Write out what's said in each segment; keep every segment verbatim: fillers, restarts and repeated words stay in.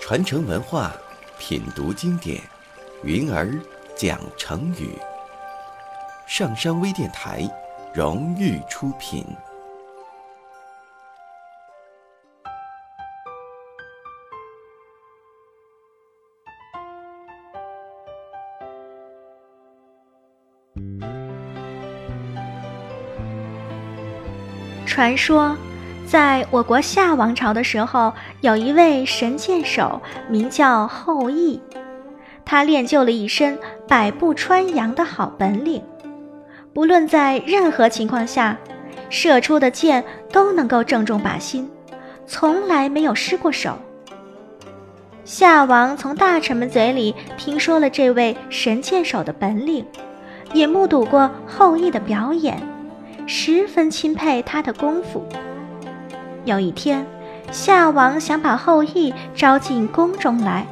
传承文化，品读经典，云儿讲成语。上山微电台荣誉出品。传说在我国夏王朝的时候，有一位神箭手名叫后羿，他练就了一身百步穿杨的好本领，不论在任何情况下，射出的箭都能够正中靶心，从来没有失过手。夏王从大臣们嘴里听说了这位神箭手的本领，也目睹过后羿的表演，十分钦佩他的功夫。有一天，夏王想把后羿招进宫中来，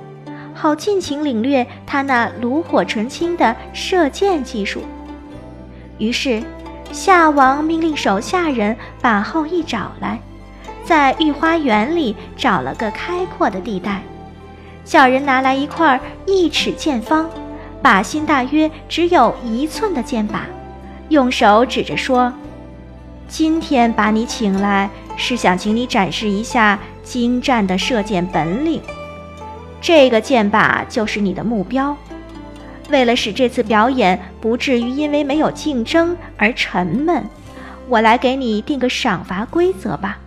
好尽情领略他那炉火纯青的射箭技术。于是夏王命令手下人把后羿找来，在御花园里找了个开阔的地带，叫人拿来一块一尺见方、靶心大约只有一寸的箭靶，用手指着说：今天把你请来，是想请你展示一下精湛的射箭本领，这个箭靶就是你的目标。为了使这次表演不至于因为没有竞争而沉闷，我来给你定个赏罚规则吧。